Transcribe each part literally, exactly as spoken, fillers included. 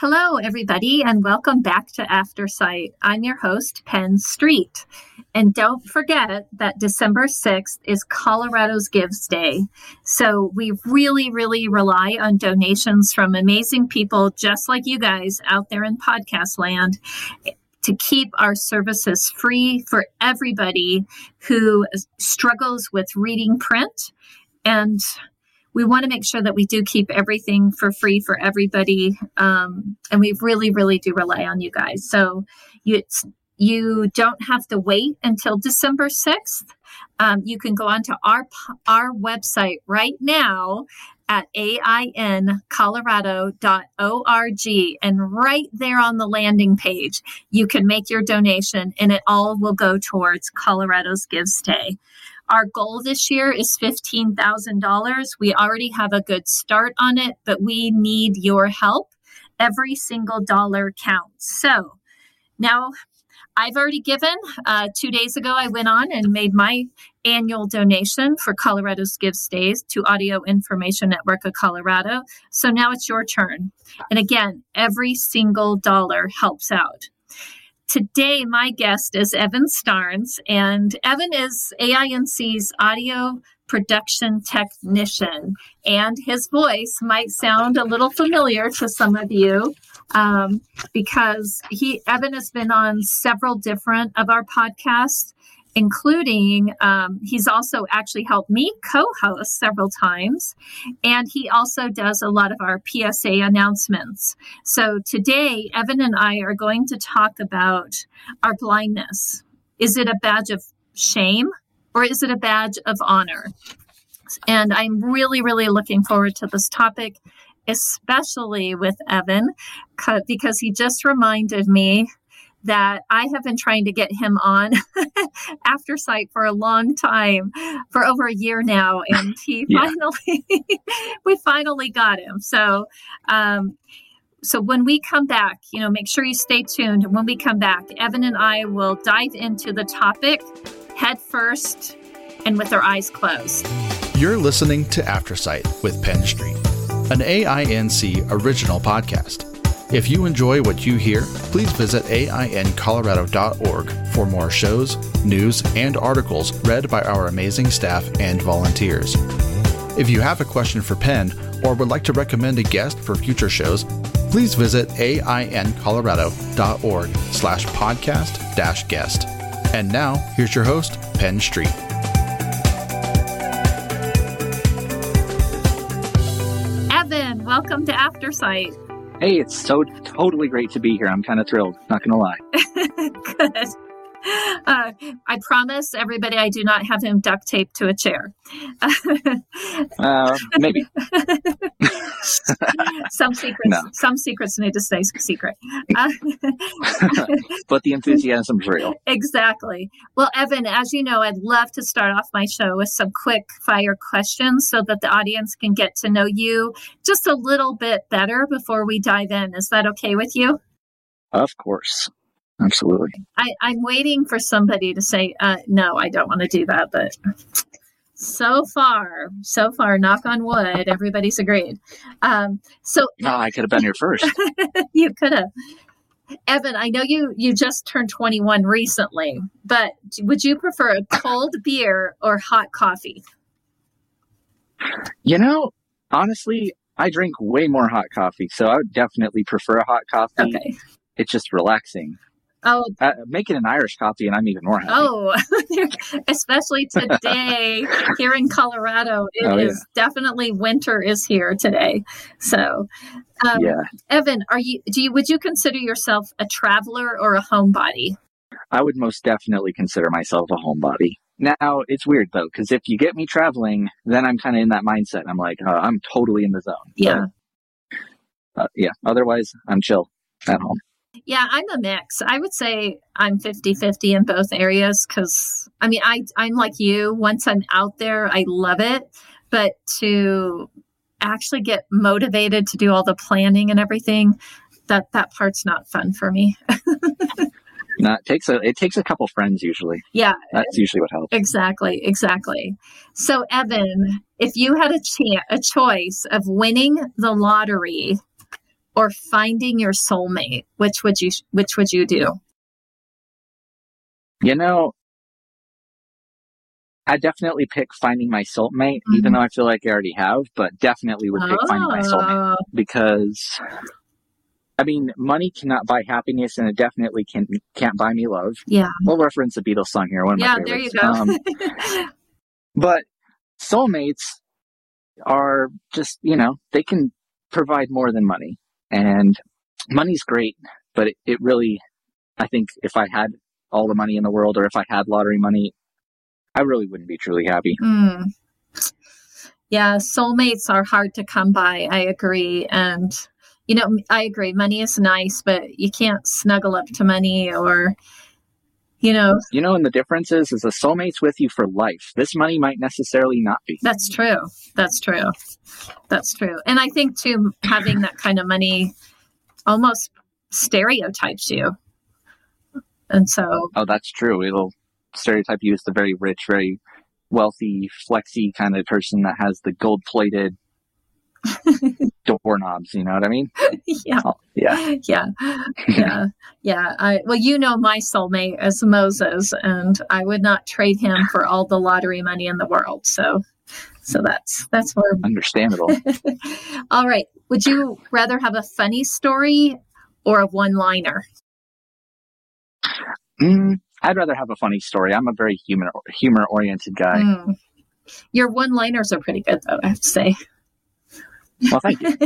Hello, everybody, and welcome back to Aftersight. I'm your host, Penn Street. And don't forget that December sixth is Colorado's Gives Day. So we really, really rely on donations from amazing people just like you guys out there in podcast land to keep our services free for everybody who struggles with reading print. And we want to make sure that we do keep everything for free for everybody. Um, and we really, really do rely on you guys. So you you don't have to wait until December sixth. Um, you can go onto our, our website right now at A I N Colorado dot org. And right there on the landing page, you can make your donation and it all will go towards Colorado's Gives Day. Our goal this year is fifteen thousand dollars. We already have a good start on it, but we need your help. Every single dollar counts. So now I've already given. Uh, two days ago, I went on and made my annual donation for Colorado's Gives Days to Audio Information Network of Colorado. So now it's your turn. And again, every single dollar helps out. Today, my guest is Evan Starnes, and Evan is A I N C's audio production technician, and his voice might sound a little familiar to some of you um, because he Evan has been on several different of our podcasts, including um, he's also actually helped me co-host several times, and he also does a lot of our P S A announcements. So today, Evan and I are going to talk about our blindness. Is it a badge of shame or is it a badge of honor? And I'm really, really looking forward to this topic, especially with Evan, because he just reminded me that I have been trying to get him on Aftersight for a long time, for over a year now, and he yeah. finally, we finally got him. So, um, so when we come back, you know, make sure you stay tuned. And when we come back, Evan and I will dive into the topic head first and with our eyes closed. You're listening to Aftersight with Penn Street, an A I N C original podcast. If you enjoy what you hear, please visit A I N Colorado dot org for more shows, news, and articles read by our amazing staff and volunteers. If you have a question for Penn or would like to recommend a guest for future shows, please visit A I N Colorado dot org slash podcast dash guest. And now, here's your host, Penn Street. Evan, welcome to Aftersight. Hey, it's so totally great to be here. I'm kind of thrilled, not going to lie. Good. Uh, I promise everybody I do not have him duct taped to a chair. uh, maybe. some secrets no. Some secrets need to stay secret. Uh, but the enthusiasm's real. Exactly. Well, Evan, as you know, I'd love to start off my show with some quick fire questions so that the audience can get to know you just a little bit better before we dive in. Is that okay with you? Of course. Absolutely. I, I'm waiting for somebody to say, uh, no, I don't want to do that. But so far, so far, knock on wood, everybody's agreed. Um, so no, I could have been here first. You could have. Evan, I know you, you just turned twenty-one recently, but would you prefer a cold beer or hot coffee? You know, honestly, I drink way more hot coffee, so I would definitely prefer a hot coffee. Okay. It's just relaxing. Oh, uh, make it an Irish coffee, and I'm even more happy. Oh, especially today here in Colorado, it oh, is yeah. definitely winter is here today. So, um, yeah. Evan, are you? Do you? Would you consider yourself a traveler or a homebody? I would most definitely consider myself a homebody. Now it's weird though, because if you get me traveling, then I'm kind of in that mindset. I'm like, uh, I'm totally in the zone. Yeah. But, uh, yeah. Otherwise, I'm chill at home. Yeah, I'm a mix. I would say I'm fifty-fifty in both areas because, I mean, I, I'm like you. Once I'm out there, I love it. But to actually get motivated to do all the planning and everything, that, that part's not fun for me. No, it takes a, it takes a couple friends usually. Yeah. That's usually what helps. Exactly, exactly. So, Evan, if you had a, ch- a choice of winning the lottery or finding your soulmate? Which would you, which would you do? You know, I definitely pick finding my soulmate, mm-hmm. even though I feel like I already have, but definitely would pick oh. finding my soulmate, because I mean, money cannot buy happiness, and it definitely can, can't buy me love. Yeah. We'll reference a Beatles song here. One of yeah, my favorites. Yeah, there you go. um, but soulmates are just, you know, they can provide more than money. And money's great, but it, it really, I think if I had all the money in the world, or if I had lottery money, I really wouldn't be truly happy. Mm. Yeah, soulmates are hard to come by. I agree. And you know, I agree. Money is nice, but you can't snuggle up to money, or, you know. You know, and the difference is, is a soulmate's with you for life. This money might necessarily not be. That's true. That's true. That's true. And I think, too, having that kind of money almost stereotypes you. And so. Oh, that's true. It'll stereotype you as the very rich, very wealthy, flexy kind of person that has the gold-plated doorknobs, you know what I mean? Yeah. Oh, yeah. Yeah. Yeah. Yeah. I, well, you know, my soulmate is Moses, and I would not trade him for all the lottery money in the world. So, so that's, that's where. Understandable. All right. Would you rather have a funny story or a one-liner? Mm, I'd rather have a funny story. I'm a very humor, humor-oriented guy. Mm. Your one-liners are pretty good, though, I have to say. Well, thank you.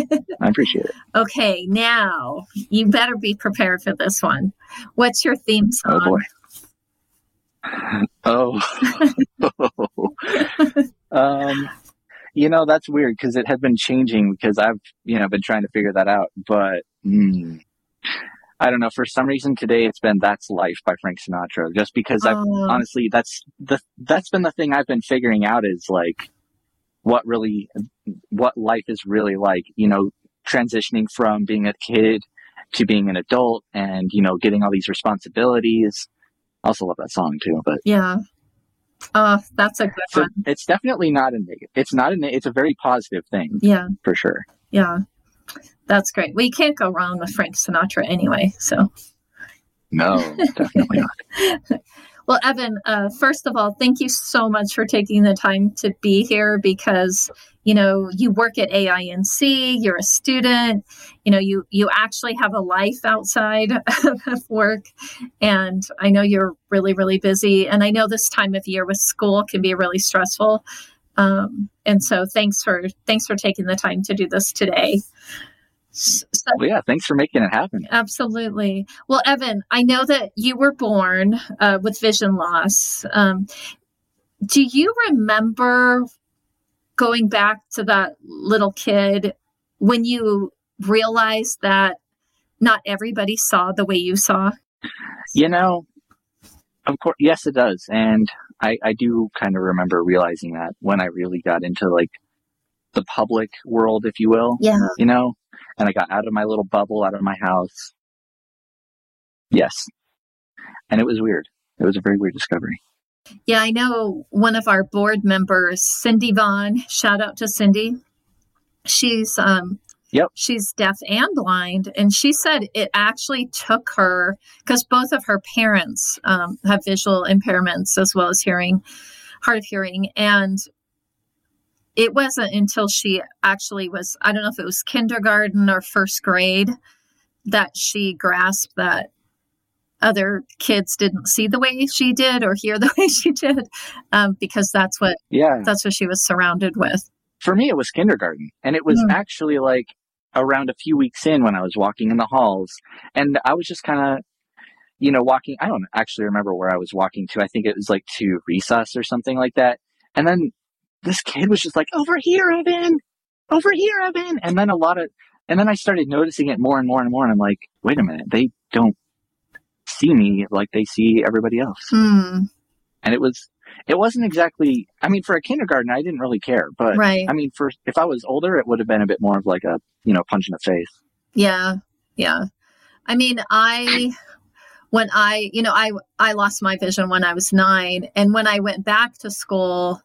I appreciate it. Okay, now you better be prepared for this one. What's your theme song? Oh, boy. Oh. um, you know, that's weird because it had been changing because I've, you know, been trying to figure that out. But mm, I don't know. For some reason today it's been That's Life by Frank Sinatra, just because I've oh. honestly, that's the that's been the thing I've been figuring out is like, what really, what life is really like, you know, transitioning from being a kid to being an adult and, you know, getting all these responsibilities. I also love that song too, but. Yeah. Oh, that's a good so one. It's definitely not a negative. It's not a, it's a very positive thing. Yeah. For sure. Yeah. That's great. Well, you can't go wrong with Frank Sinatra anyway, so. No, definitely not. Well, Evan, uh, first of all, thank you so much for taking the time to be here because, you know, you work at A I N C, you're a student, you know, you, you actually have a life outside of work. And I know you're really, really busy. And I know this time of year with school can be really stressful. Um, and so thanks for thanks for taking the time to do this today. So, well, yeah, thanks for making it happen. Absolutely. Well, Evan, I know that you were born uh, with vision loss. Um, do you remember going back to that little kid when you realized that not everybody saw the way you saw? You know, of course, yes, it does. And I, I do kind of remember realizing that when I really got into like the public world, if you will. Yeah. You know? And I got out of my little bubble, out of my house. Yes. And it was weird. It was a very weird discovery. Yeah, I know one of our board members, Cindy Vaughn, shout out to Cindy. She's um, yep. She's deaf and blind. And she said it actually took her, because both of her parents um, have visual impairments as well as hearing, hard of hearing. And it wasn't until she actually was, I don't know if it was kindergarten or first grade, that she grasped that other kids didn't see the way she did or hear the way she did, um, because that's what yeah. that's what she was surrounded with. For me, it was kindergarten. And it was mm. actually like around a few weeks in when I was walking in the halls. And I was just kind of, you know, walking. I don't actually remember where I was walking to. I think it was like to recess or something like that. And then this kid was just like, over here, Evan, over here, Evan. And then a lot of, and then I started noticing it more and more and more. And I'm like, wait a minute, they don't see me like they see everybody else. Mm. And it was, it wasn't exactly, I mean, for a kindergarten, I didn't really care, but right. I mean, for, if I was older, it would have been a bit more of like a, you know, punch in the face. Yeah. Yeah. I mean, I, when I, you know, I, I lost my vision when I was nine, and when I went back to school,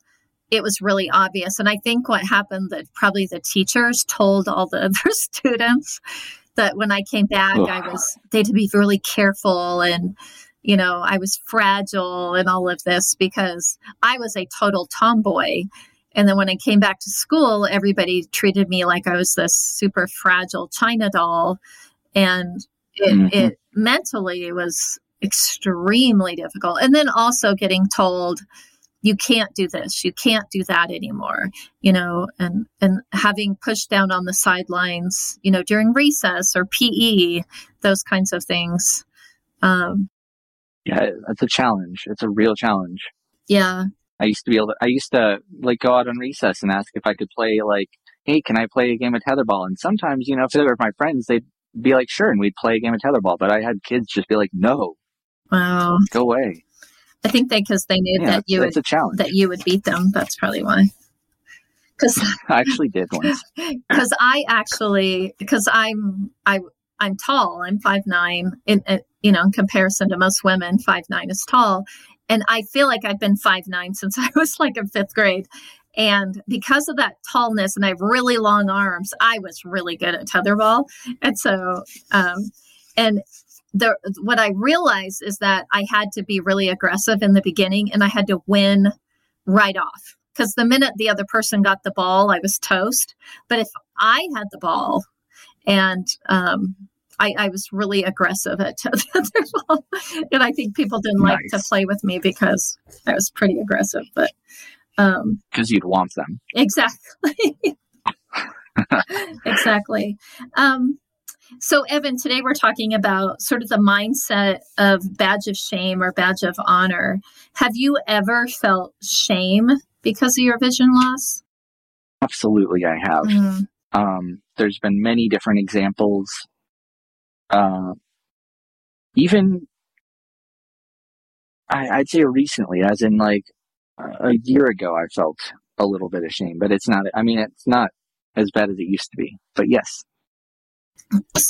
it was really obvious. And I think what happened that probably the teachers told all the other students that when I came back, oh. I was, they had to be really careful, and, you know, I was fragile and all of this because I was a total tomboy. And then when I came back to school, everybody treated me like I was this super fragile China doll. And it, mm-hmm. it mentally was extremely difficult. And then also getting told, you can't do this, you can't do that anymore, you know, and, and having pushed down on the sidelines, you know, during recess or P E, those kinds of things. Um, yeah, it's a challenge. It's a real challenge. Yeah. I used to be able to, I used to like go out on recess and ask if I could play, like, hey, can I play a game of tetherball? And sometimes, you know, if they were my friends, they'd be like, sure. And we'd play a game of tetherball, but I had kids just be like, no, wow, go away. I think they, because they knew yeah, that you would, that you would beat them. That's probably why. Because I actually did once. Because I actually, because I'm I I'm tall. I'm five nine. In, in you know, in comparison to most women, five nine is tall, and I feel like I've been five nine since I was like in fifth grade. And because of that tallness, and I have really long arms, I was really good at tetherball. And so, um, and. The, what I realized is that I had to be really aggressive in the beginning, and I had to win right off, because the minute the other person got the ball, I was toast. But if I had the ball, and um, I, I was really aggressive at tetherball, and I think people didn't nice. like to play with me because I was pretty aggressive. But because um, you'd womp them. Exactly. exactly. Um, So, Evan, today we're talking about sort of the mindset of badge of shame or badge of honor. Have you ever felt shame because of your vision loss? Absolutely, I have. Mm. Um, there's been many different examples. Uh, even, I, I'd say recently, as in like a year ago, I felt a little bit of shame. But it's not, I mean, it's not as bad as it used to be. But yes.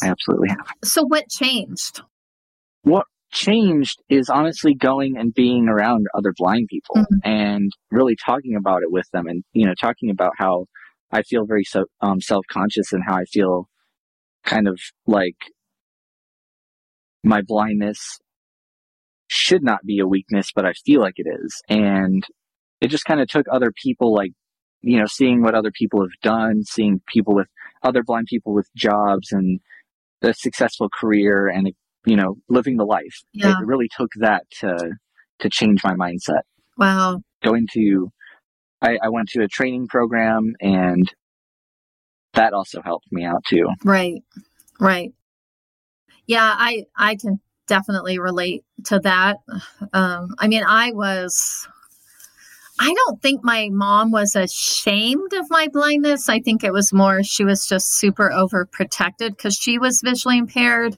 I absolutely have. So what changed? What changed is honestly going and being around other blind people mm-hmm. and really talking about it with them, and, you know, talking about how I feel very so, um, self-conscious, and how I feel kind of like my blindness should not be a weakness, but I feel like it is. And it just kind of took other people, like, you know, seeing what other people have done, seeing people with other blind people with jobs and a successful career and, you know, living the life. Yeah. It really took that to to change my mindset. Wow. Going to, I, I went to a training program, and that also helped me out too. Right. Right. Yeah, I, I can definitely relate to that. Um, I mean, I was... I don't think my mom was ashamed of my blindness. I think it was more she was just super overprotected because she was visually impaired,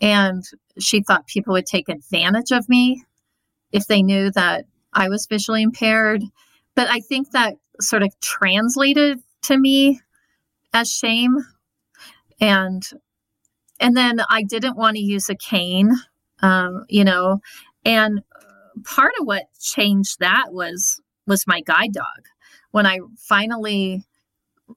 and she thought people would take advantage of me if they knew that I was visually impaired. But I think that sort of translated to me as shame. And and then I didn't want to use a cane, um, you know, and part of what changed that was was my guide dog. When I finally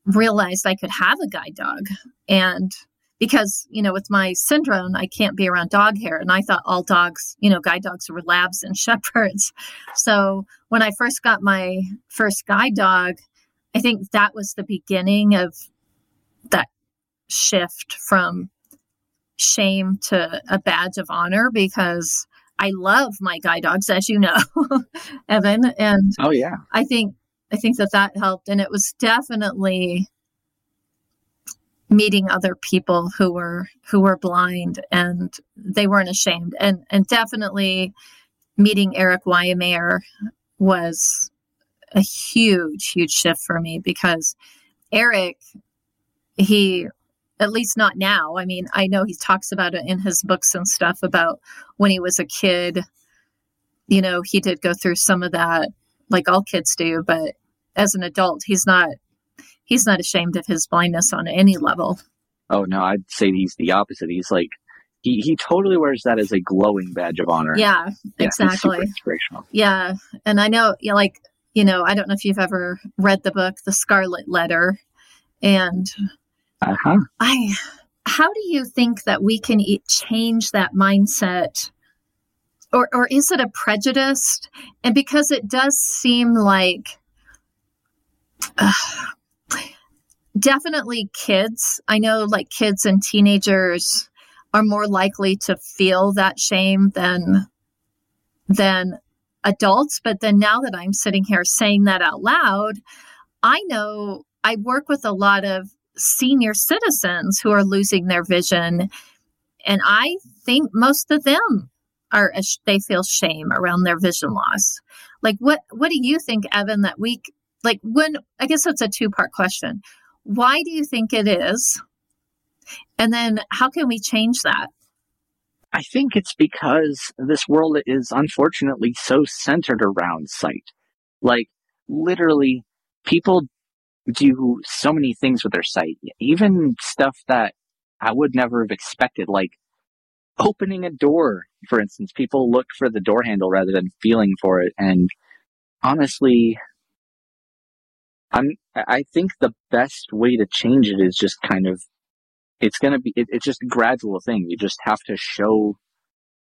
realized I could have a guide dog, and because, you know, with my syndrome, I can't be around dog hair, and I thought all dogs, you know, guide dogs were labs and shepherds. So when I first got my first guide dog, I think that was the beginning of that shift from shame to a badge of honor, because I love my guide dogs, as you know, Evan. And oh, yeah. I think I think that that helped. And it was definitely meeting other people who were who were blind, and they weren't ashamed. And and definitely meeting Eric Weimer was a huge, huge shift for me, because Eric, he... at least not now. I mean, I know he talks about it in his books and stuff about when he was a kid, you know, he did go through some of that, like all kids do, but as an adult, he's not, he's not ashamed of his blindness on any level. Oh no, I'd say he's the opposite. He's like, he, he totally wears that as a glowing badge of honor. Yeah, yeah, exactly. Super inspirational. Yeah. And I know, you know, like, you know, I don't know if you've ever read the book, The Scarlet Letter, and, Uh-huh. I How do you think that we can e- change that mindset? Or, or is it a prejudice? And because it does seem like uh, definitely kids, I know like kids and teenagers are more likely to feel that shame than than adults. But then now that I'm sitting here saying that out loud, I know I work with a lot of senior citizens who are losing their vision. And I think most of them are, they feel shame around their vision loss. Like, what, what do you think, Evan, that we, like when, I guess that's a two-part question. Why do you think it is? And then how can we change that? I think it's because this world is unfortunately so centered around sight. Like, literally, people do so many things with their sight, even stuff that I would never have expected, like opening a door, for instance. People look for the door handle rather than feeling for it. And honestly, I'm, I think the best way to change it is just kind of, it's going to be, it, it's just a gradual thing. You just have to show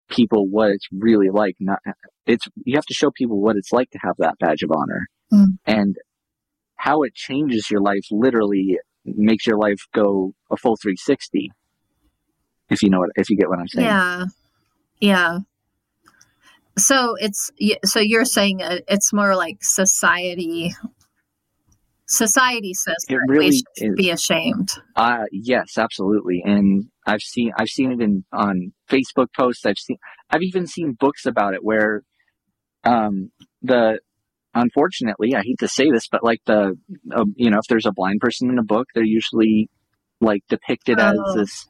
people what it's really like. Not, it's, you have to show people what it's like to have that badge of honor. Mm. And how it changes your life literally makes your life go a full three sixty. If you know what, if you get what I'm saying. Yeah. Yeah. So it's, so you're saying it's more like society, society says it that really we should is. be ashamed. Uh, yes, absolutely. And I've seen, I've seen it in, on Facebook posts. I've seen, I've even seen books about it where, um, the, unfortunately, I hate to say this, but like the, uh, you know, if there's a blind person in a book, they're usually like depicted oh. as this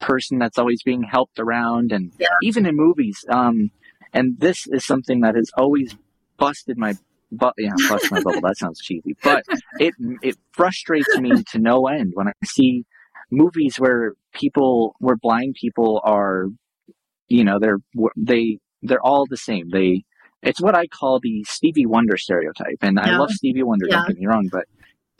person that's always being helped around, and yeah. even in movies. Um, and this is something that has always busted my butt. Yeah, bust my bubble. That sounds cheesy, but it it frustrates me to no end when I see movies where people, where blind people are, you know, they're they they're all the same. They It's what I call the Stevie Wonder stereotype. And yeah. I love Stevie Wonder, yeah. don't get me wrong, but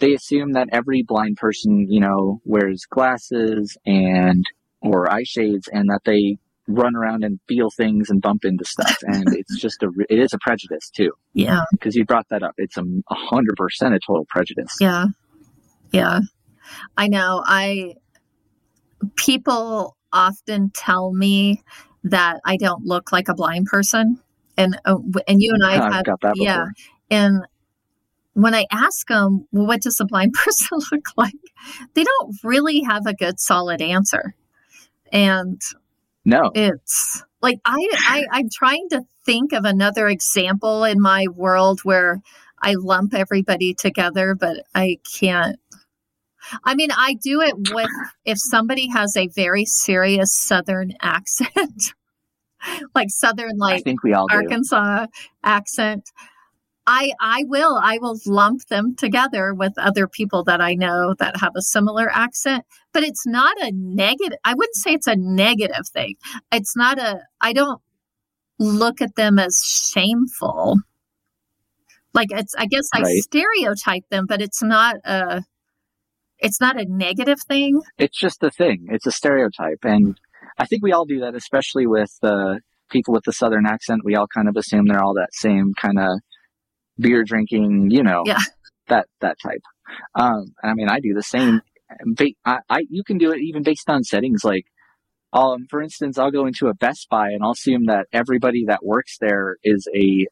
they assume that every blind person, you know, wears glasses and or eye shades, and that they run around and feel things and bump into stuff. And it's just a, it is a prejudice too. Yeah. Because you brought that up. It's a hundred percent a total prejudice. Yeah. Yeah. I know. I, people often tell me that I don't look like a blind person. And uh, and you and I I've have got that before. Yeah. And when I ask them, well, what does a blind person look like? They don't really have a good solid answer. And no, it's like I, I I'm trying to think of another example in my world where I lump everybody together, but I can't. I mean, I do it with if somebody has a very serious Southern accent. Like Southern, like I think we all Arkansas do. accent. I I will I will lump them together with other people that I know that have a similar accent. But it's not a negative. I wouldn't say it's a negative thing. It's not a. I don't look at them as shameful. Like it's. I guess right. I stereotype them, but it's not a. It's not a negative thing. It's just a thing. It's a stereotype, and I think we all do that, especially with uh, people with the Southern accent. We all kind of assume they're all that same kind of beer drinking, you know, yeah. that that type. Um, I mean, I do the same. I, I you can do it even based on settings. Like, um, for instance, I'll go into a Best Buy and I'll assume that everybody that works there is a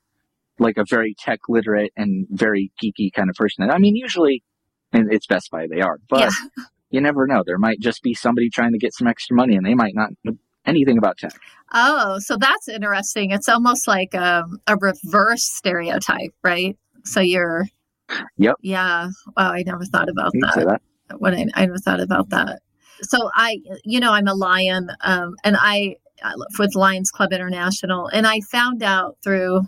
like a very tech literate and very geeky kind of person. And I mean, usually, and it's Best Buy, they are, but. Yeah. You never know. There might just be somebody trying to get some extra money, and they might not know anything about tech. Oh, so that's interesting. It's almost like a, a reverse stereotype, right? So you're... Yep. Yeah. Wow, I never thought about that. that. When I, I never thought about that. So I, you know, I'm a Lion, um, and I, I with Lions Club International, and I found out through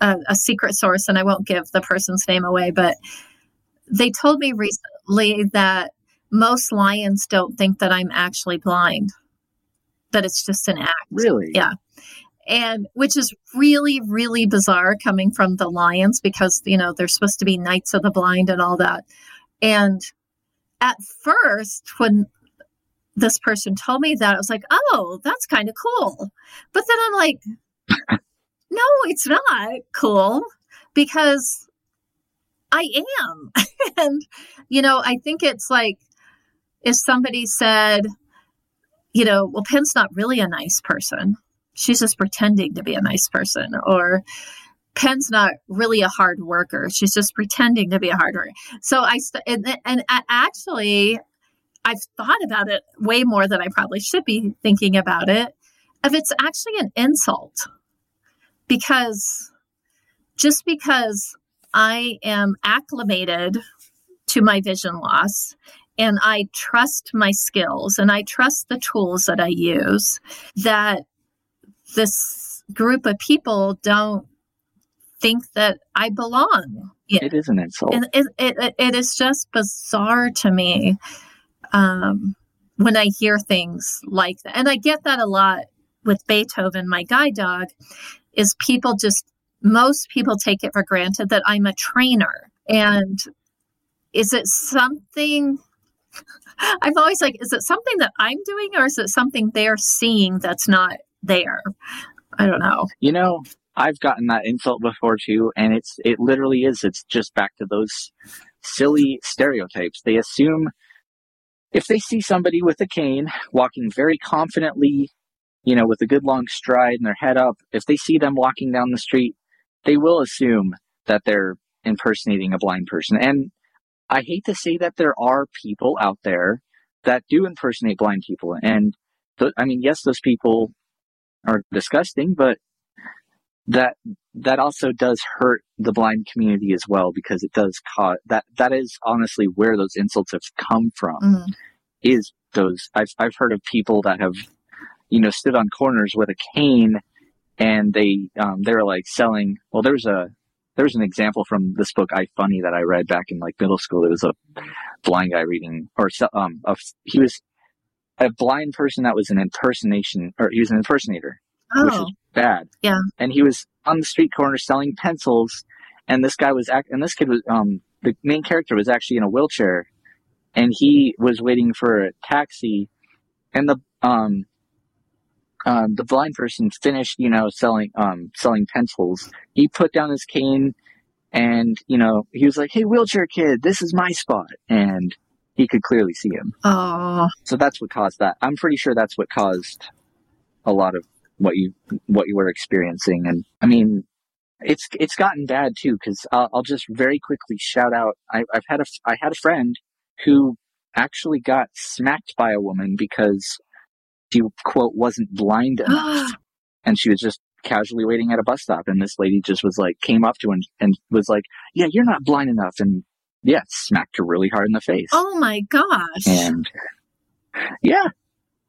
a, a secret source, and I won't give the person's name away, but they told me recently that most Lions don't think that I'm actually blind, that it's just an act. Really? Yeah. And which is really, really bizarre coming from the Lions because, you know, they're supposed to be Knights of the Blind and all that. And at first, when this person told me that, I was like, oh, that's kind of cool. But then I'm like, no, it's not cool, because I am. And, you know, I think it's like if somebody said, you know, well, Penn's not really a nice person. She's just pretending to be a nice person. Or Penn's not really a hard worker. She's just pretending to be a hard worker. So I, st- and, and actually, I've thought about it way more than I probably should be thinking about it, if it's actually an insult. Because just because I am acclimated to my vision loss and I trust my skills and I trust the tools that I use, that this group of people don't think that I belong. It is an insult. And it, it, it is just bizarre to me um, when I hear things like that. And I get that a lot with Beethoven, my guide dog, is people just, most people take it for granted that I'm a trainer. And is it something, I'm always like, is it something that I'm doing, or is it something they're seeing that's not there? I don't know. You know, I've gotten that insult before too. And it's, it literally is, it's just back to those silly stereotypes. They assume if they see somebody with a cane walking very confidently, you know, with a good long stride and their head up, if they see them walking down the street, they will assume that they're impersonating a blind person. And I hate to say that there are people out there that do impersonate blind people. And th- I mean, yes, those people are disgusting, but that that also does hurt the blind community as well, because it does cause that. That is honestly where those insults have come from. Mm-hmm. Is those I've I've heard of people that have, you know, stood on corners with a cane, and they um, they were like selling. Well, there's a there's an example from this book I Funny that I read back in like middle school. It was a blind guy reading, or um, a, he was a blind person that was an impersonation, or he was an impersonator, oh. which is bad. Yeah, and he was on the street corner selling pencils, and this guy was act, and this kid was um the main character was actually in a wheelchair, and he was waiting for a taxi, and the um. Um, the blind person finished, you know, selling, um, selling pencils. He put down his cane and, you know, he was like, hey, wheelchair kid, this is my spot. And he could clearly see him. Oh, so that's what caused that. I'm pretty sure that's what caused a lot of what you, what you were experiencing. And I mean, it's, it's gotten bad too. Cause I'll, I'll just very quickly shout out. I, I've had a, I had a friend who actually got smacked by a woman because she, quote, wasn't blind enough, and she was just casually waiting at a bus stop, and this lady just was like, came up to her and, and was like, yeah, you're not blind enough, and yeah, smacked her really hard in the face. Oh my gosh. And yeah.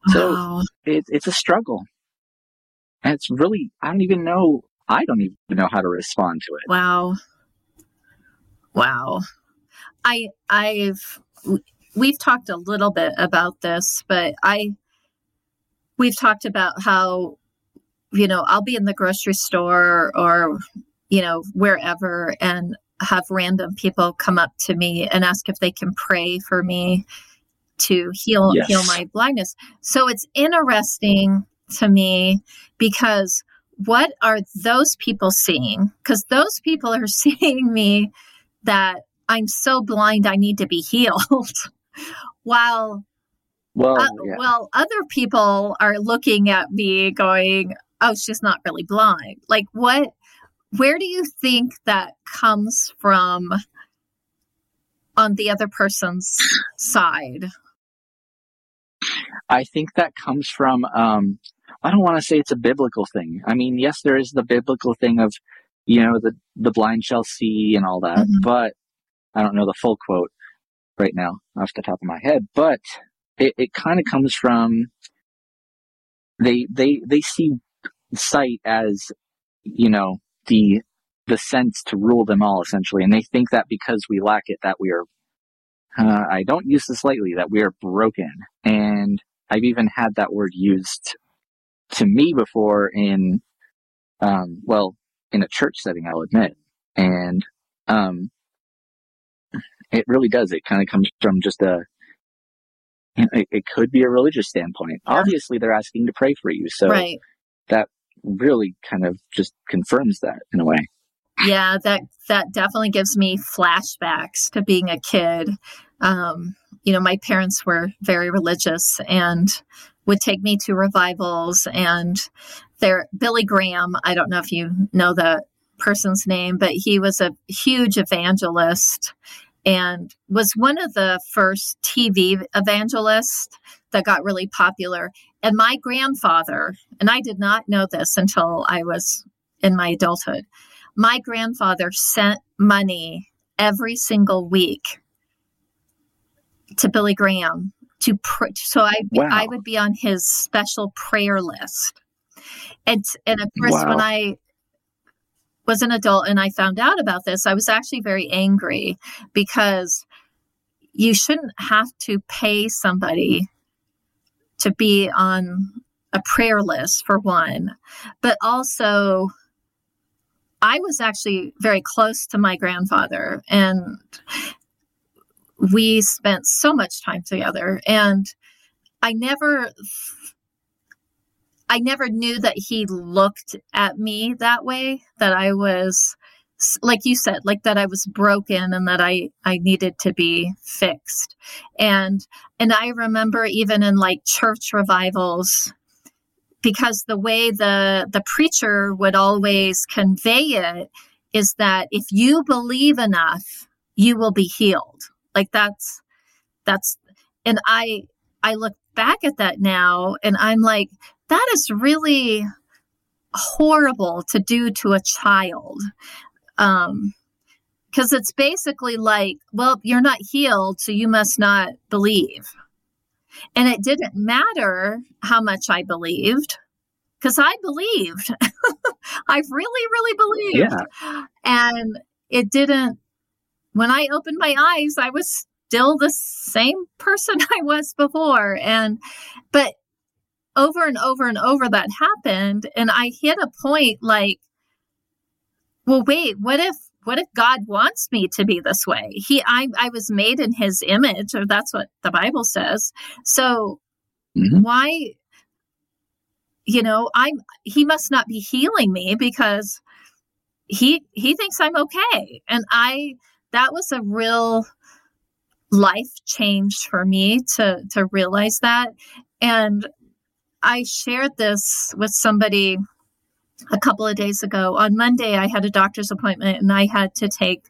So wow. it, it's a struggle. And it's really, I don't even know, I don't even know how to respond to it. Wow. Wow. I, I've, we've talked a little bit about this, but I, We've talked about how, you know, I'll be in the grocery store or, you know, wherever, and have random people come up to me and ask if they can pray for me to heal, yes. heal my blindness. So it's interesting to me, because what are those people seeing? Because those people are seeing me that I'm so blind, I need to be healed. While... Well, uh, yeah. well, other people are looking at me going, oh, she's not really blind. Like, what, where do you think that comes from on the other person's side? I think that comes from, um, I don't want to say it's a biblical thing. I mean, yes, there is the biblical thing of, you know, the, the blind shall see and all that, mm-hmm. but I don't know the full quote right now off the top of my head, but It, it kind of comes from they they they see sight as, you know, the the sense to rule them all, essentially, and they think that because we lack it, that we are uh, I don't use this lightly, that we are broken. And I've even had that word used to me before in um, well in a church setting, I'll admit, and um, it really does. It kind of comes from just a It, it could be a religious standpoint. Obviously, they're asking to pray for you. So right. that really kind of just confirms that in a way. Yeah, that that definitely gives me flashbacks to being a kid. Um, you know, my parents were very religious and would take me to revivals. And there, Billy Graham, I don't know if you know the person's name, but he was a huge evangelist and was one of the first T V evangelists that got really popular. And my grandfather, and I did not know this until I was in my adulthood, my grandfather sent money every single week to Billy Graham to pr- so I wow. I would be on his special prayer list. And and of course wow. when I was an adult and I found out about this, I was actually very angry because you shouldn't have to pay somebody to be on a prayer list for one, but also I was actually very close to my grandfather and we spent so much time together, and I never, I never knew that he looked at me that way, that I was, like you said, like that I was broken and that I, I needed to be fixed. And, and I remember even in like church revivals, because the way the, the preacher would always convey it is that if you believe enough, you will be healed. Like that's, that's, and I, I look back at that now and I'm like, that is really horrible to do to a child. Um, cause it's basically like, well, you're not healed, so you must not believe. And it didn't matter how much I believed, because I believed. I really, really believed. Yeah. And it didn't, when I opened my eyes, I was still the same person I was before. And, but over and over and over that happened. And I hit a point like, well, wait, what if, what if God wants me to be this way? He, I, I was made in his image, or that's what the Bible says. So mm-hmm. why, you know, I'm, he must not be healing me because he, he thinks I'm okay. And I, that was a real life change for me to, to realize that. And I shared this with somebody a couple of days ago. On Monday, I had a doctor's appointment and I had to take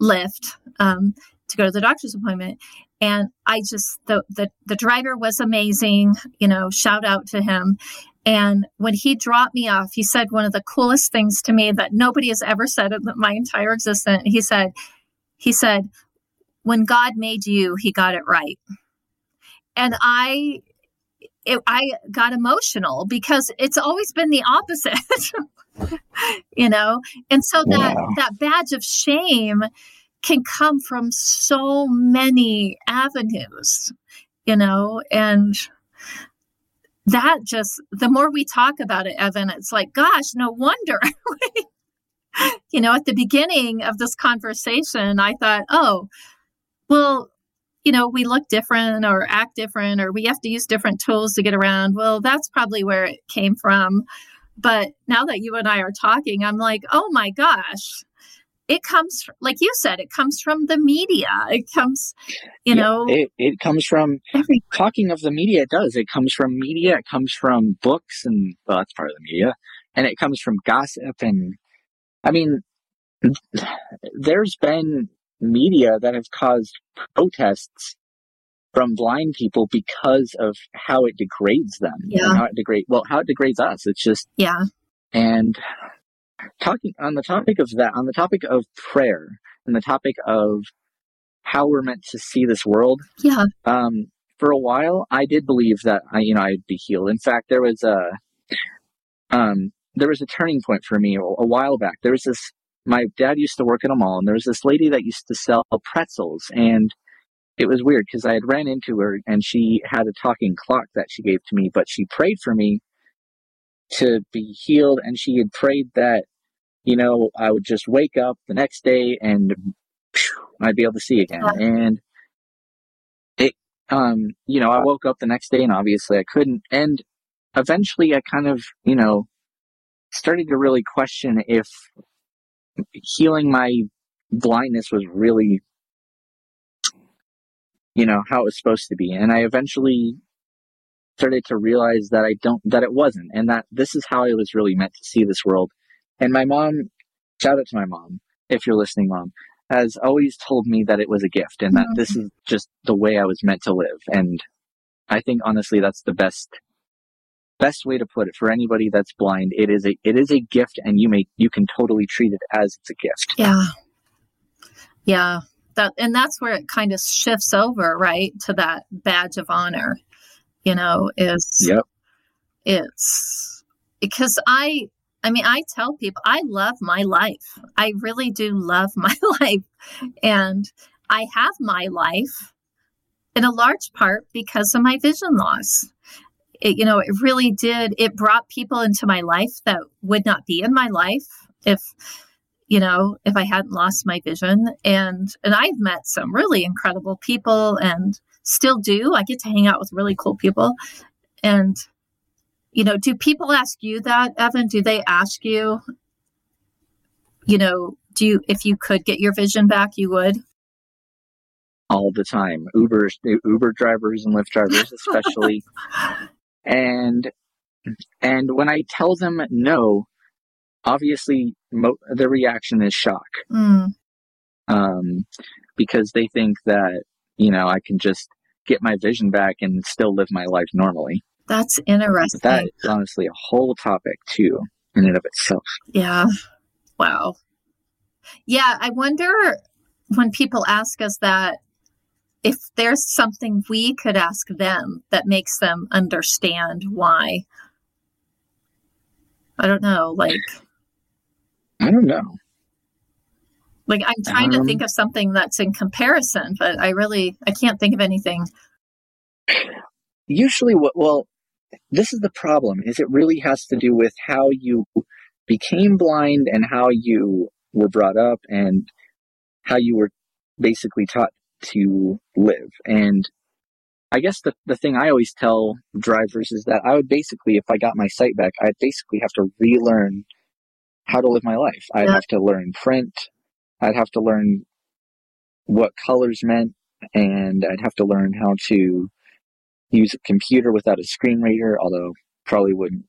Lyft um, to go to the doctor's appointment. And I just, the, the, the driver was amazing, you know, shout out to him. And when he dropped me off, he said one of the coolest things to me that nobody has ever said in my entire existence. He said, he said, when God made you, he got it right. And I, It, I got emotional because it's always been the opposite, you know? And so that, wow. that badge of shame can come from so many avenues, you know? And that just, the more we talk about it, Evan, it's like, gosh, no wonder. You know, at the beginning of this conversation, I thought, oh, well, you know, we look different or act different, or we have to use different tools to get around. Well, that's probably where it came from. But now that you and I are talking, I'm like, oh my gosh, it comes, like you said, it comes from the media. It comes, you yeah, know, it, it comes from everything. Talking of the media, it does. It comes from media. It comes from books, and well, that's part of the media, and it comes from gossip. And I mean, there's been media that have caused protests from blind people because of how it degrades them. Yeah. You know, how it degrade, well, how it degrades us. It's just, yeah. And talking on the topic of that, on the topic of prayer and the topic of how we're meant to see this world. Yeah. Um, for a while, I did believe that I, you know, I'd be healed. In fact, there was a, um, there was a turning point for me a, a while back. There was this, my dad used to work in a mall, and there was this lady that used to sell pretzels, and it was weird because I had ran into her, and she had a talking clock that she gave to me, but she prayed for me to be healed, and she had prayed that, you know, I would just wake up the next day and phew, I'd be able to see again. And it um, you know, I woke up the next day and obviously I couldn't. And eventually I kind of, you know, started to really question if healing my blindness was really, you know, how it was supposed to be. And I eventually started to realize that I don't, that it wasn't, and that this is how I was really meant to see this world. And my mom, shout out to my mom, if you're listening, Mom, has always told me that it was a gift and that mm-hmm. this is just the way I was meant to live. And I think honestly, that's the best, best way to put it for anybody that's blind. It is a, it is a gift, and you may, you can totally treat it as it's a gift. Yeah. Yeah. That, and that's where it kind of shifts over, right, to that badge of honor, you know, is yep. it's because I, I mean, I tell people I love my life. I really do love my life. And I have my life in a large part because of my vision loss. It, you know, it really did. It brought people into my life that would not be in my life if, you know, if I hadn't lost my vision. And, and I've met some really incredible people and still do. I get to hang out with really cool people. And, you know, do people ask you that, Evan? Do they ask you, you know, do you, if you could get your vision back, you would? All the time. Uber, Uber drivers and Lyft drivers, especially. and, and when I tell them no, obviously mo- the reaction is shock. Mm. Um, because they think that, you know, I can just get my vision back and still live my life normally. That's interesting. That is honestly a whole topic, too, in and of itself. Yeah. Wow. Yeah, I wonder when people ask us that, if there's something we could ask them that makes them understand why. I don't know, like... I don't know. Like, I'm trying um, to think of something that's in comparison, but I really, I can't think of anything. Usually, what well... this is the problem, is it really has to do with how you became blind and how you were brought up and how you were basically taught to live. And I guess the, the thing I always tell drivers is that I would basically, if I got my sight back, I'd basically have to relearn how to live my life. I'd yeah. have to learn print. I'd have to learn what colors meant, and I'd have to learn how to use a computer without a screen reader, although probably wouldn't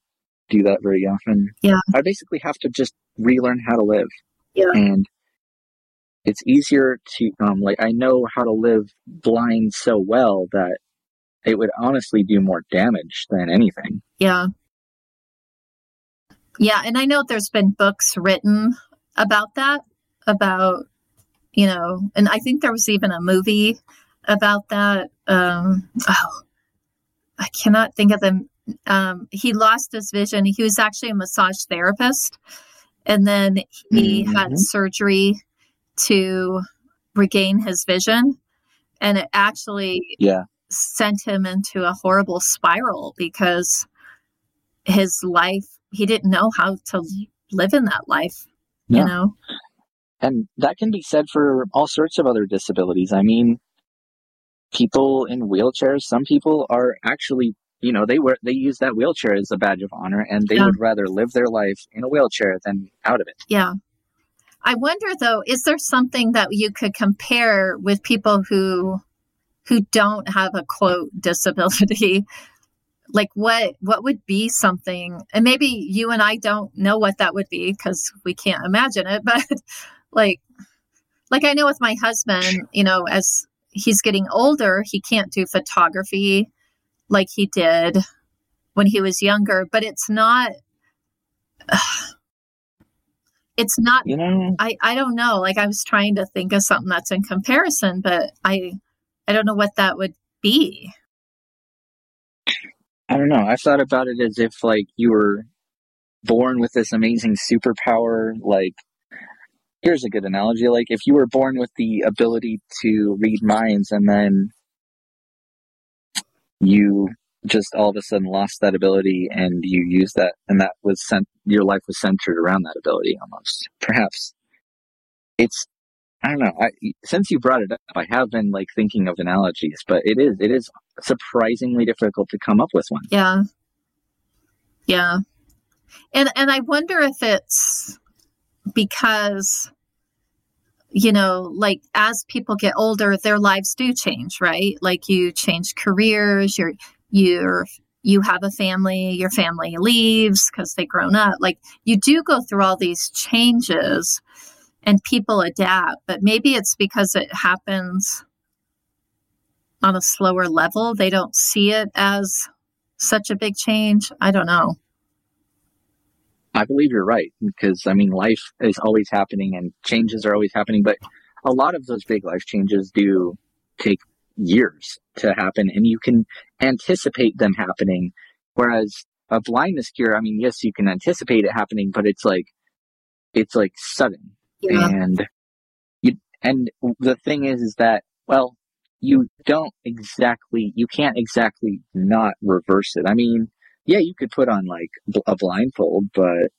do that very often. Yeah. I basically have to just relearn how to live. Yeah. And it's easier to, um, like, I know how to live blind so well that it would honestly do more damage than anything. Yeah. Yeah. And I know there's been books written about that, about, you know, and I think there was even a movie about that. Um, oh, I cannot think of them. Um, he lost his vision. He was actually a massage therapist, and then he mm-hmm. had surgery to regain his vision. And it actually yeah. sent him into a horrible spiral because his life, he didn't know how to live in that life, yeah. you know? And that can be said for all sorts of other disabilities. I mean, people in wheelchairs, some people are actually, you know, they were, they use that wheelchair as a badge of honor, and they yeah. would rather live their life in a wheelchair than out of it. Yeah. I wonder though, is there something that you could compare with people who, who don't have a quote disability? Like what, what would be something, and maybe you and I don't know what that would be because we can't imagine it, but like, like I know with my husband, you know, as he's getting older, he can't do photography like he did when he was younger, but it's not, it's not, you know, I, I don't know. Like I was trying to think of something that's in comparison, but I, I don't know what that would be. I don't know. I thought about it as if like you were born with this amazing superpower, like, here's a good analogy. Like if you were born with the ability to read minds and then you just all of a sudden lost that ability and you used that, and that was sent, your life was centered around that ability almost, perhaps. It's I don't know. I, since you brought it up, I have been like thinking of analogies, but it is it is surprisingly difficult to come up with one. Yeah, yeah, and and I wonder if it's because, you know, like as people get older, their lives do change, right? Like you change careers, you're you're you have a family, your family leaves because they've grown up. Like you do go through all these changes. And people adapt, but maybe it's because it happens on a slower level. They don't see it as such a big change. I don't know. I believe you're right, because, I mean, life is always happening and changes are always happening, but a lot of those big life changes do take years to happen, and you can anticipate them happening. Whereas a blindness cure, I mean, yes, you can anticipate it happening, but it's like it's like sudden. Yeah. And you, and the thing is, is that, well, you don't exactly, you can't exactly not reverse it. I mean, yeah, you could put on like a blindfold, but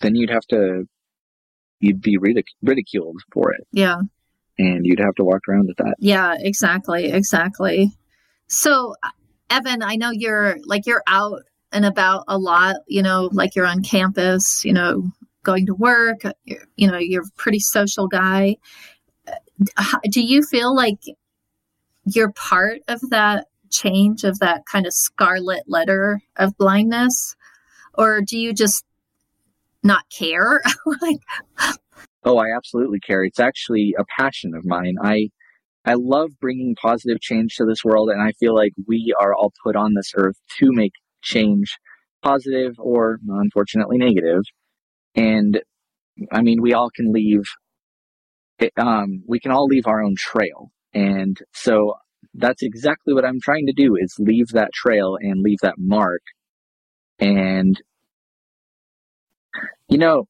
then you'd have to, you'd be ridic- ridiculed for it. Yeah. And you'd have to walk around with that. Yeah, exactly. Exactly. So Evan, I know you're like, you're out and about a lot, you know, like you're on campus, you know, going to work, you know, you're a pretty social guy. Do you feel like you're part of that change, of that kind of scarlet letter of blindness? Or do you just not care? Like, oh, I absolutely care. It's actually a passion of mine. I I love bringing positive change to this world, and I feel like we are all put on this earth to make change positive or, unfortunately, negative. And I mean, we all can leave, um, we can all leave our own trail. And so that's exactly what I'm trying to do, is leave that trail and leave that mark. And, you know,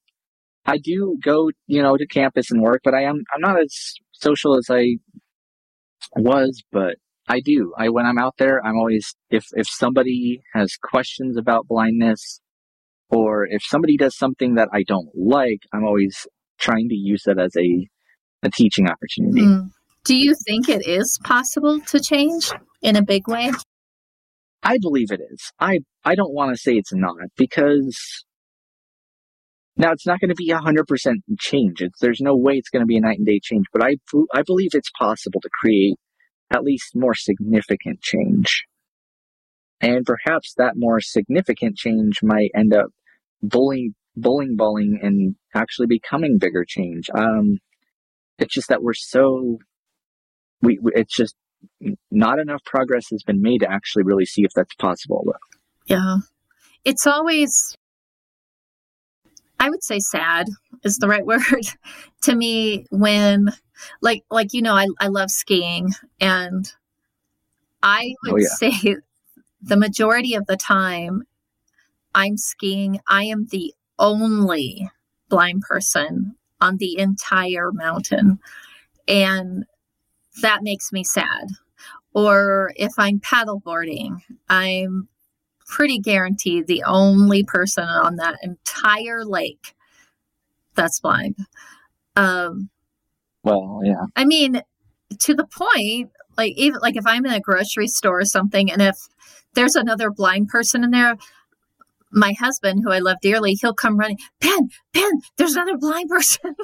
I do go, you know, to campus and work, but I am, I'm not as social as I was, but I do. I, when I'm out there, I'm always, if, if somebody has questions about blindness, or if somebody does something that I don't like, I'm always trying to use that as a, a teaching opportunity. Mm. Do you think it is possible to change in a big way? I believe it is. I, I don't want to say it's not, because now it's not going to be one hundred percent change. It's, there's no way it's going to be a night and day change. But I, I believe it's possible to create at least more significant change. And perhaps that more significant change might end up bullying, bullying, bullying, and actually becoming bigger change. Um, it's just that we're so, we, we, it's just not enough progress has been made to actually really see if that's possible. Yeah. It's always, I would say sad is the right word to me when like, like, you know, I, I love skiing, and I would oh, yeah. say the majority of the time I'm skiing, I am the only blind person on the entire mountain. And that makes me sad. Or if I'm paddleboarding, I'm pretty guaranteed the only person on that entire lake that's blind. Um, well, yeah. I mean, to the point, like, even like if I'm in a grocery store or something, and if there's another blind person in there, my husband, who I love dearly, he'll come running, Ben, Ben, there's another blind person.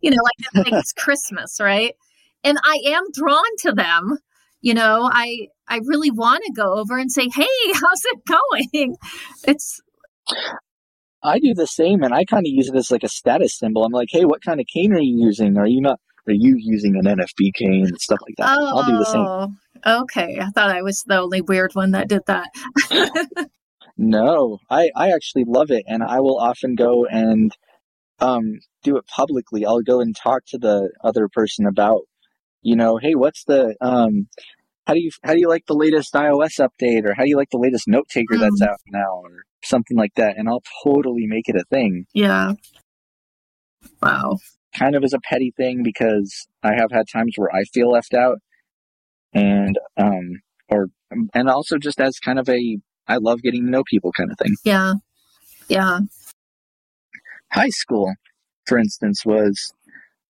You know, like, like it's Christmas, right? And I am drawn to them. You know, I I really want to go over and say, hey, how's it going? It's. I do the same, and I kind of use it as like a status symbol. I'm like, hey, what kind of cane are you using? Are you not, are you using an N F B cane and stuff like that? Oh. I'll do the same. Okay, I thought I was the only weird one that did that. No, I, I actually love it, and I will often go and um, do it publicly. I'll go and talk to the other person about, you know, hey, what's the um, how do you how do you like the latest iOS update, or how do you like the latest note taker mm. that's out now, or something like that, and I'll totally make it a thing. Yeah. Wow. Kind of as a petty thing, because I have had times where I feel left out. And, um, or, and also just as kind of a, I love getting to know people kind of thing. Yeah. Yeah. High school, for instance, was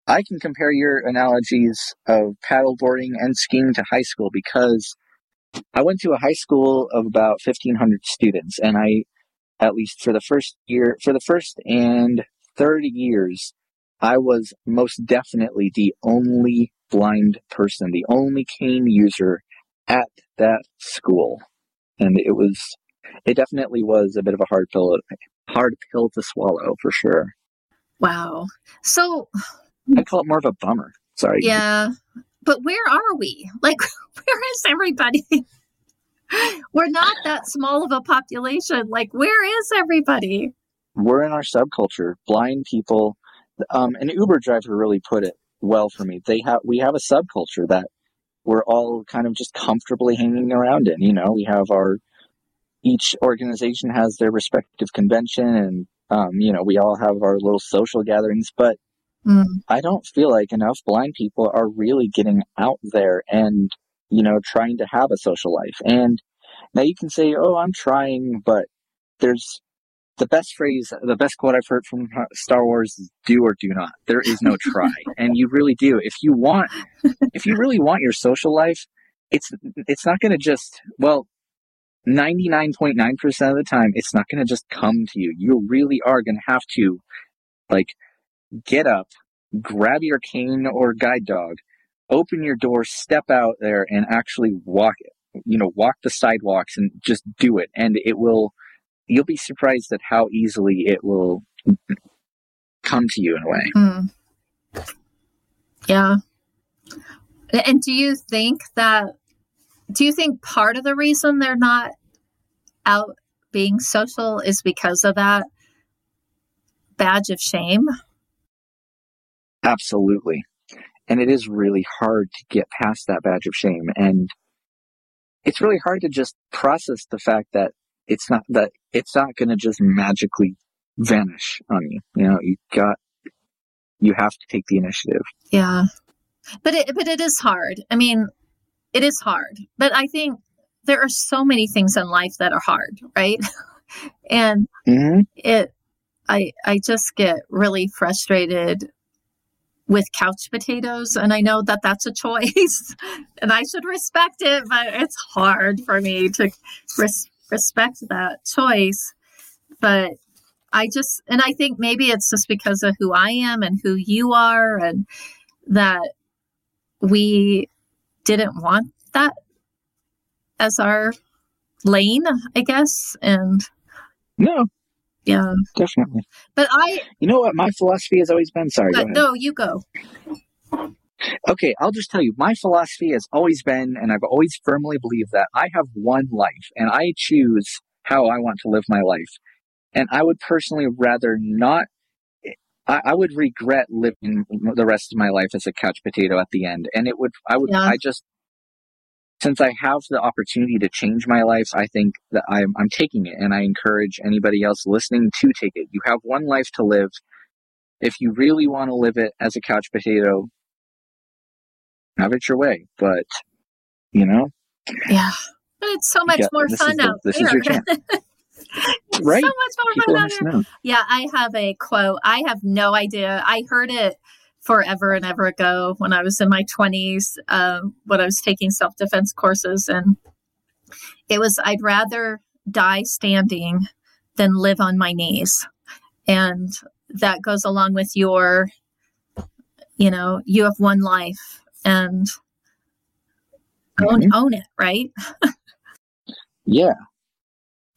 I can compare your analogies of paddleboarding and skiing to high school, because I went to a high school of about fifteen hundred students, and I, at least for the first year, for the first and third years, I was most definitely the only blind person, the only cane user at that school. And it was, it definitely was a bit of a hard pill, hard pill to swallow for sure. Wow. So I'd call it more of a bummer. Sorry. Yeah. But where are we? Like, where is everybody? We're not that small of a population. Like, where is everybody? We're in our subculture, blind people. Um, an Uber driver really put it well for me. They have, we have a subculture that we're all kind of just comfortably hanging around in. You know, we have our, each organization has their respective convention, and, um, you know, we all have our little social gatherings, but Mm. I don't feel like enough blind people are really getting out there and, you know, trying to have a social life. And now you can say, oh, I'm trying, but there's the best phrase, the best quote I've heard from Star Wars is do or do not. There is no try. And you really do. If you want, if you really want your social life, it's, it's not going to just, well, ninety-nine point nine percent of the time, it's not going to just come to you. You really are going to have to, like, get up, grab your cane or guide dog, open your door, step out there and actually walk, you know, walk the sidewalks and just do it. And it will, you'll be surprised at how easily it will come to you in a way. Mm. Yeah. And do you think that, do you think part of the reason they're not out being social is because of that badge of shame? Absolutely. And it is really hard to get past that badge of shame. And it's really hard to just process the fact that it's not, that it's not going to just magically vanish on you. You know, you got, you have to take the initiative. Yeah. But it, but it is hard. I mean, it is hard, but I think there are so many things in life that are hard, right? And mm-hmm. it, I, I just get really frustrated with couch potatoes. And I know that that's a choice and I should respect it, but it's hard for me to res- respect that choice. But I just, and I think maybe it's just because of who I am and who you are, and that we didn't want that as our lane, I guess. And no. Yeah, definitely. But I, you know what my philosophy has always been. Sorry, but, no, you go. Okay, I'll just tell you. My philosophy has always been, and I've always firmly believed that I have one life, and I choose how I want to live my life. And I would personally rather not. I, I would regret living the rest of my life as a couch potato at the end, and it would. I would. Yeah. I just. Since I have the opportunity to change my life, I think that I'm, I'm taking it, and I encourage anybody else listening to take it. You have one life to live. If you really want to live it as a couch potato, have it your way. But, you know. Yeah. But it's so much yeah, more fun out the, this there. This is your chance. Right? So much more People fun out there. Know. Yeah, I have a quote. I have no idea. I heard it forever and ever ago when I was in my twenties, um, when I was taking self-defense courses. And it was, I'd rather die standing than live on my knees. And that goes along with your, you know, you have one life and own, mm-hmm. own it, right? Yeah.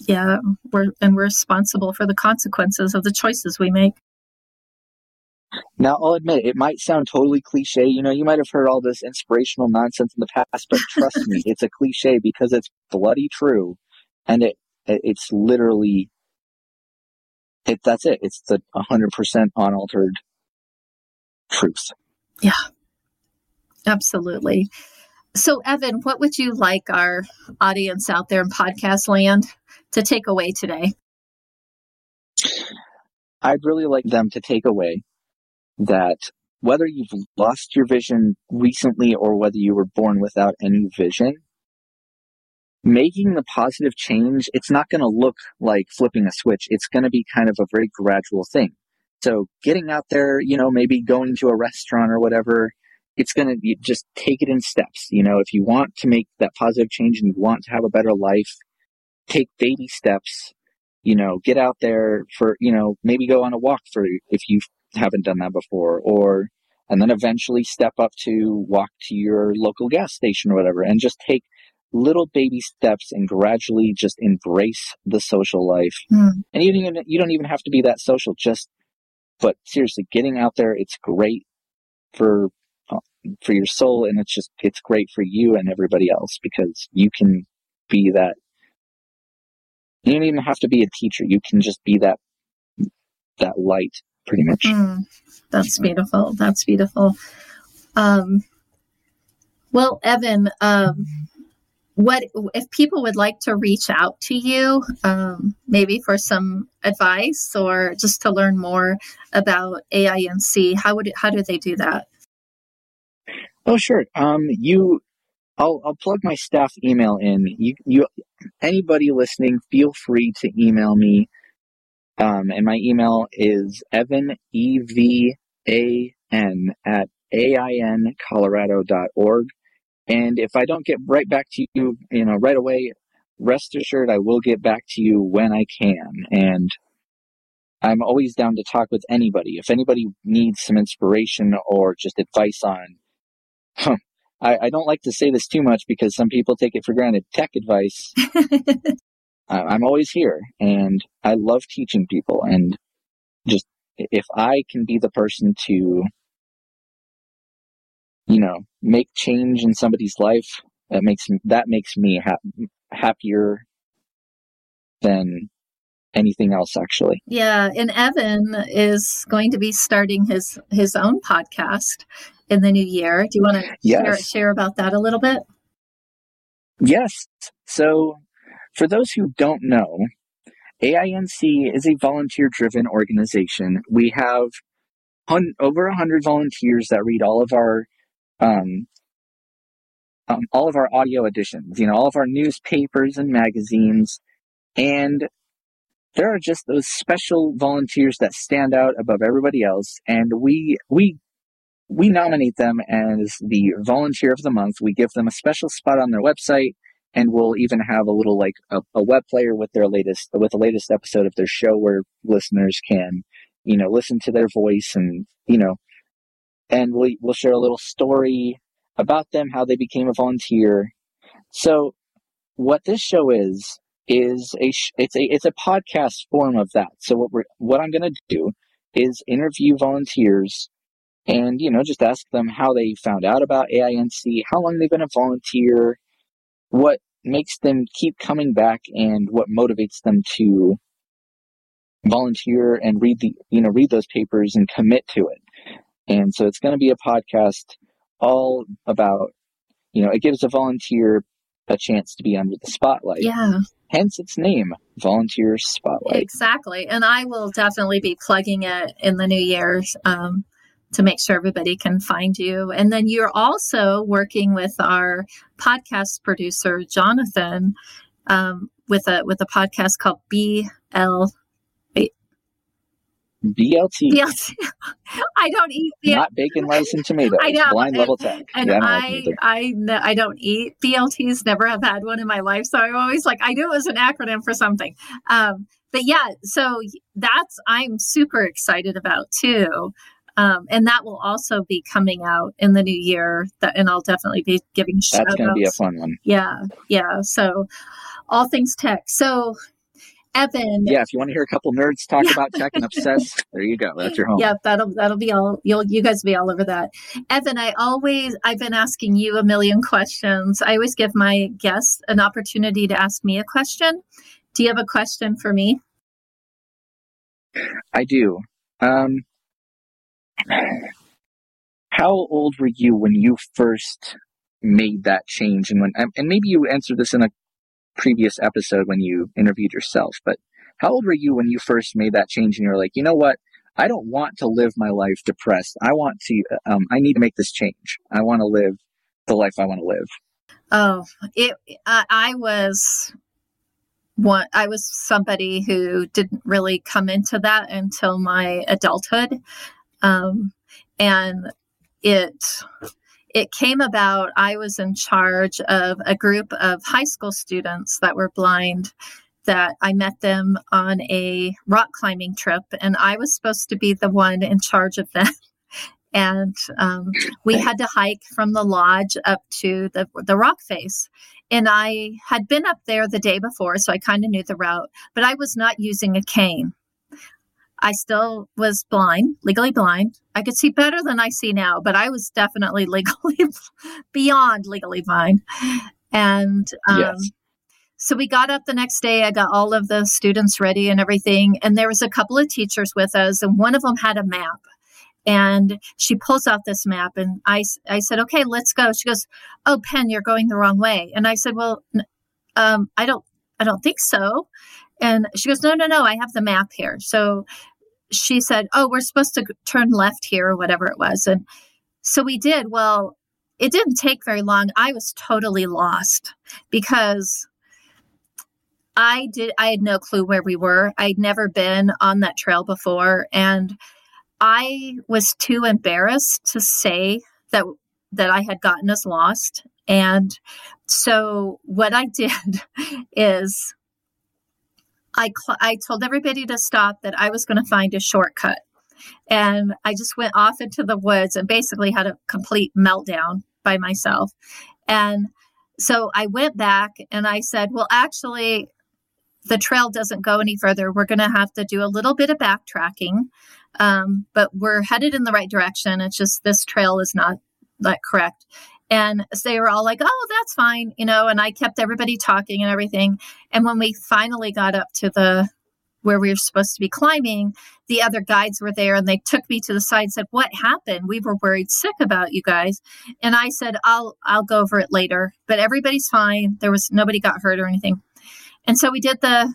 Yeah. We're, and we're responsible for the consequences of the choices we make. Now, I'll admit, it might sound totally cliche. You know, you might have heard all this inspirational nonsense in the past, but trust me, it's a cliche because it's bloody true. And it it's literally, it that's it. It's the one hundred percent unaltered truth. Yeah, absolutely. So, Evan, what would you like our audience out there in podcast land to take away today? I'd really like them to take away that whether you've lost your vision recently or whether you were born without any vision, making the positive change, it's not going to look like flipping a switch. It's going to be kind of a very gradual thing. So getting out there, you know, maybe going to a restaurant or whatever, it's going to be just take it in steps. You know, if you want to make that positive change and you want to have a better life, take baby steps, you know, get out there for, you know, maybe go on a walk for if you haven't done that before, or, and then eventually step up to walk to your local gas station or whatever, and just take little baby steps and gradually just embrace the social life. Mm. And you don't even, you don't even have to be that social, just, but seriously, getting out there, it's great for, for your soul. And it's just, it's great for you and everybody else, because you can be that, you don't even have to be a teacher. You can just be that, that light pretty much. Mm. That's beautiful. That's beautiful. Um, well, Evan, um, what if people would like to reach out to you, um, maybe for some advice or just to learn more about A I N C? How would it, how do they do that? Oh, sure. Um, you, I'll I'll plug my staff email in. You, you, anybody listening, feel free to email me. Um, and my email is Evan E V A N at A I N Colorado dot org. And if I don't get right back to you, you know, right away, rest assured I will get back to you when I can. And I'm always down to talk with anybody. If anybody needs some inspiration or just advice on, I, I don't like to say this too much because some people take it for granted, tech advice. uh, I'm always here, and I love teaching people. And just if I can be the person to, you know, make change in somebody's life, that makes that makes me ha- happier than anything else, actually. Yeah, and Evan is going to be starting his, his own podcast in the new year. Do you want to yes. share, share about that a little bit? Yes. So for those who don't know, A I N C is a volunteer-driven organization. We have hun- over one hundred volunteers that read all of our Um, um, all of our audio editions, you know, all of our newspapers and magazines. And there are just those special volunteers that stand out above everybody else. And we, we, we nominate them as the volunteer of the month. We give them a special spot on their website, and we'll even have a little, like a, a web player with their latest, with the latest episode of their show, where listeners can, you know, listen to their voice and, you know, and we'll, we'll share a little story about them, how they became a volunteer. So what this show is, is a, it's a, it's a podcast form of that. So what we're, what I'm going to do is interview volunteers and, you know, just ask them how they found out about A I N C, how long they've been a volunteer, what makes them keep coming back, and what motivates them to volunteer and read the, you know, read those papers and commit to it. And so it's going to be a podcast all about, you know, it gives a volunteer a chance to be under the spotlight. Yeah. Hence its name, Volunteer Spotlight. Exactly. And I will definitely be plugging it in the new year um, to make sure everybody can find you. And then you're also working with our podcast producer, Jonathan, um, with a with a podcast called B L. B L T. B L T. I don't eat B L T. Not bacon, rice, and tomatoes. I know. Blind and, level tech. And yeah, I, I, I, I don't eat B L Ts. Never have had one in my life. So I'm always like, I knew it was an acronym for something. Um, but yeah, so that's, I'm super excited about too. Um, and that will also be coming out in the new year. That, and I'll definitely be giving shout outs. That's going to be a fun one. Yeah. Yeah. So all things tech. So Evan. Yeah, if you want to hear a couple nerds talk yeah. about tech and obsess, there you go. That's your home. Yeah, that'll that'll be all. You'll you guys will be all over that. Evan, I always I've been asking you a million questions. I always give my guests an opportunity to ask me a question. Do you have a question for me? I do. Um, how old were you when you first made that change, and when and maybe you answered this in a previous episode when you interviewed yourself, but how old were you when you first made that change and you were like, you know what, I don't want to live my life depressed. I want to, um, I need to make this change. I want to live the life I want to live. Oh, it, I, I was one, I was somebody who didn't really come into that until my adulthood. Um, and it, it came about, I was in charge of a group of high school students that were blind, that I met them on a rock climbing trip, and I was supposed to be the one in charge of them. And um, we had to hike from the lodge up to the, the rock face. And I had been up there the day before, so I kind of knew the route, but I was not using a cane. I still was blind, legally blind. I could see better than I see now, but I was definitely legally beyond legally blind. And um, yes. So we got up the next day. I got all of the students ready and everything. And there was a couple of teachers with us, and one of them had a map. And she pulls out this map, and I, I said, okay, let's go. She goes, oh, Penn, you're going the wrong way. And I said, well, um, I don't, I don't think so. And she goes, no, no, no, I have the map here. So she said, oh, we're supposed to turn left here or whatever it was. And so we did. Well, it didn't take very long. I was totally lost because I did, I had no clue where we were. I'd never been on that trail before. And I was too embarrassed to say that that I had gotten us lost. And so what I did is I cl- I told everybody to stop, that I was going to find a shortcut. And I just went off into the woods and basically had a complete meltdown by myself. And so I went back and I said, well, actually, the trail doesn't go any further. We're going to have to do a little bit of backtracking, um, but we're headed in the right direction. It's just this trail is not that correct. And so they were all like, oh, that's fine, you know, and I kept everybody talking and everything. And when we finally got up to the where we were supposed to be climbing, the other guides were there, and they took me to the side and said, what happened? We were worried sick about you guys. And I said, I'll I'll go over it later. But everybody's fine. There was nobody got hurt or anything. And so we did the,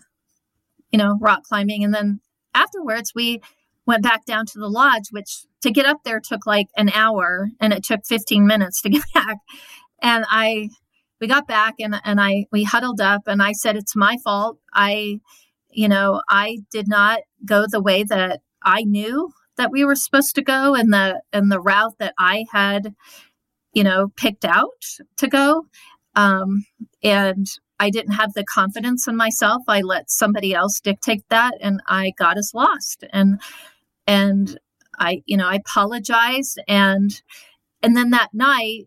you know, rock climbing. And then afterwards, we went back down to the lodge, which to get up there took like an hour, and it took fifteen minutes to get back. And I, we got back and, and I, we huddled up, and I said, it's my fault. I, you know, I did not go the way that I knew that we were supposed to go, and the, and the route that I had, you know, picked out to go. Um, and I didn't have the confidence in myself. I let somebody else dictate that, and I got us lost. And, and I, you know, I apologized. And, and then that night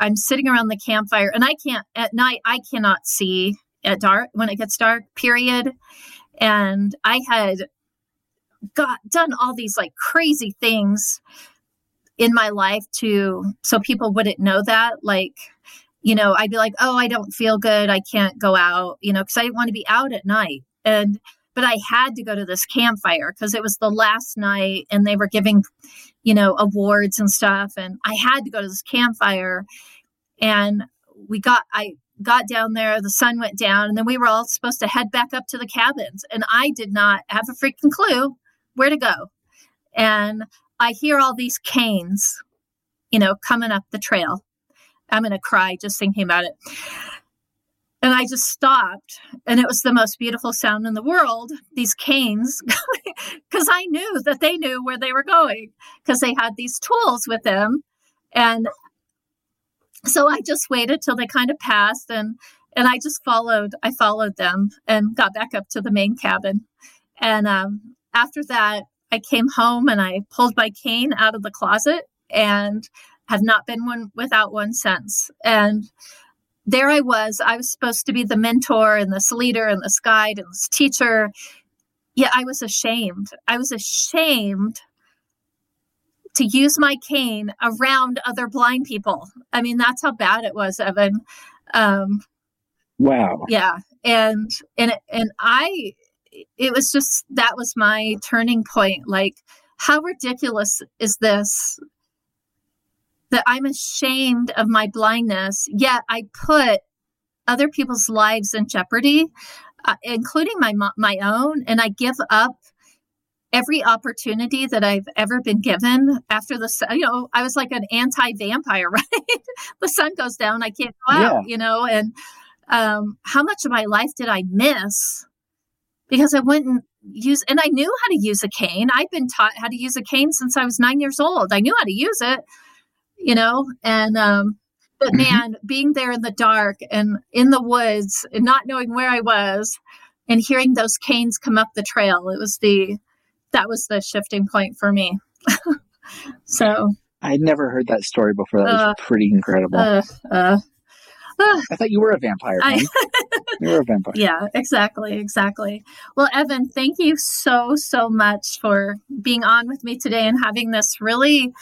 I'm sitting around the campfire, and I can't, at night, I cannot see at dark when it gets dark, period. And I had got done all these like crazy things in my life to, so people wouldn't know that, like, you know, I'd be like, oh, I don't feel good. I can't go out, you know, because I didn't want to be out at night. And, but I had to go to this campfire because it was the last night, and they were giving, you know, awards and stuff. And I had to go to this campfire, and we got, I got down there, the sun went down, and then we were all supposed to head back up to the cabins. And I did not have a freaking clue where to go. And I hear all these canes, you know, coming up the trail. I'm going to cry just thinking about it. And I just stopped, and it was the most beautiful sound in the world, these canes, because I knew that they knew where they were going because they had these tools with them. And so I just waited till they kind of passed, and, and I just followed, I followed them and got back up to the main cabin. And um, after that, I came home and I pulled my cane out of the closet, and have not been one without one since. And there I was. I was supposed to be the mentor and this leader and this guide and this teacher. Yeah, I was ashamed. I was ashamed to use my cane around other blind people. I mean, that's how bad it was, Evan. Um, wow. Yeah, and and and I, it was just that was my turning point. Like, how ridiculous is this? That I'm ashamed of my blindness, yet I put other people's lives in jeopardy, uh, including my my own. And I give up every opportunity that I've ever been given. After the, you know, I was like an anti-vampire, right? The sun goes down, I can't go out, yeah. You know, and um, how much of my life did I miss because I wouldn't use, and I knew how to use a cane. I've been taught how to use a cane since I was nine years old. I knew how to use it, you know, and, um, but man, being there in the dark and in the woods and not knowing where I was and hearing those canes come up the trail, it was the, that was the shifting point for me. So I never heard that story before. That uh, was pretty incredible. Uh, uh, uh, I thought you were a vampire. I, you were a vampire. Yeah, exactly. Exactly. Well, Evan, thank you so, so much for being on with me today and having this really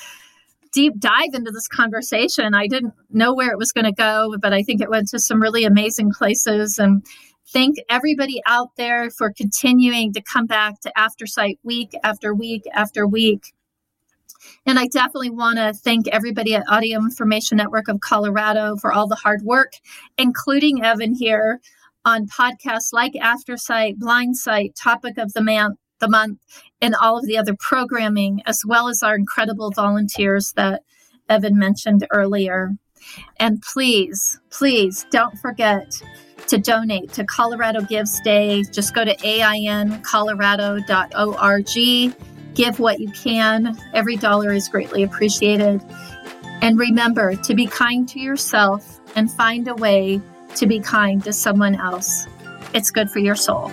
deep dive into this conversation. I didn't know where it was going to go, but I think it went to some really amazing places. And thank everybody out there for continuing to come back to Aftersight week after week after week. And I definitely want to thank everybody at Audio Information Network of Colorado for all the hard work, including Evan here on podcasts like Aftersight, Blindsight, Topic of the Man, the month, and all of the other programming, as well as our incredible volunteers that Evan mentioned earlier. And please, please don't forget to donate to Colorado Gives Day. Just go to A I N Colorado dot org. Give what you can. Every dollar is greatly appreciated. And remember to be kind to yourself and find a way to be kind to someone else. It's good for your soul.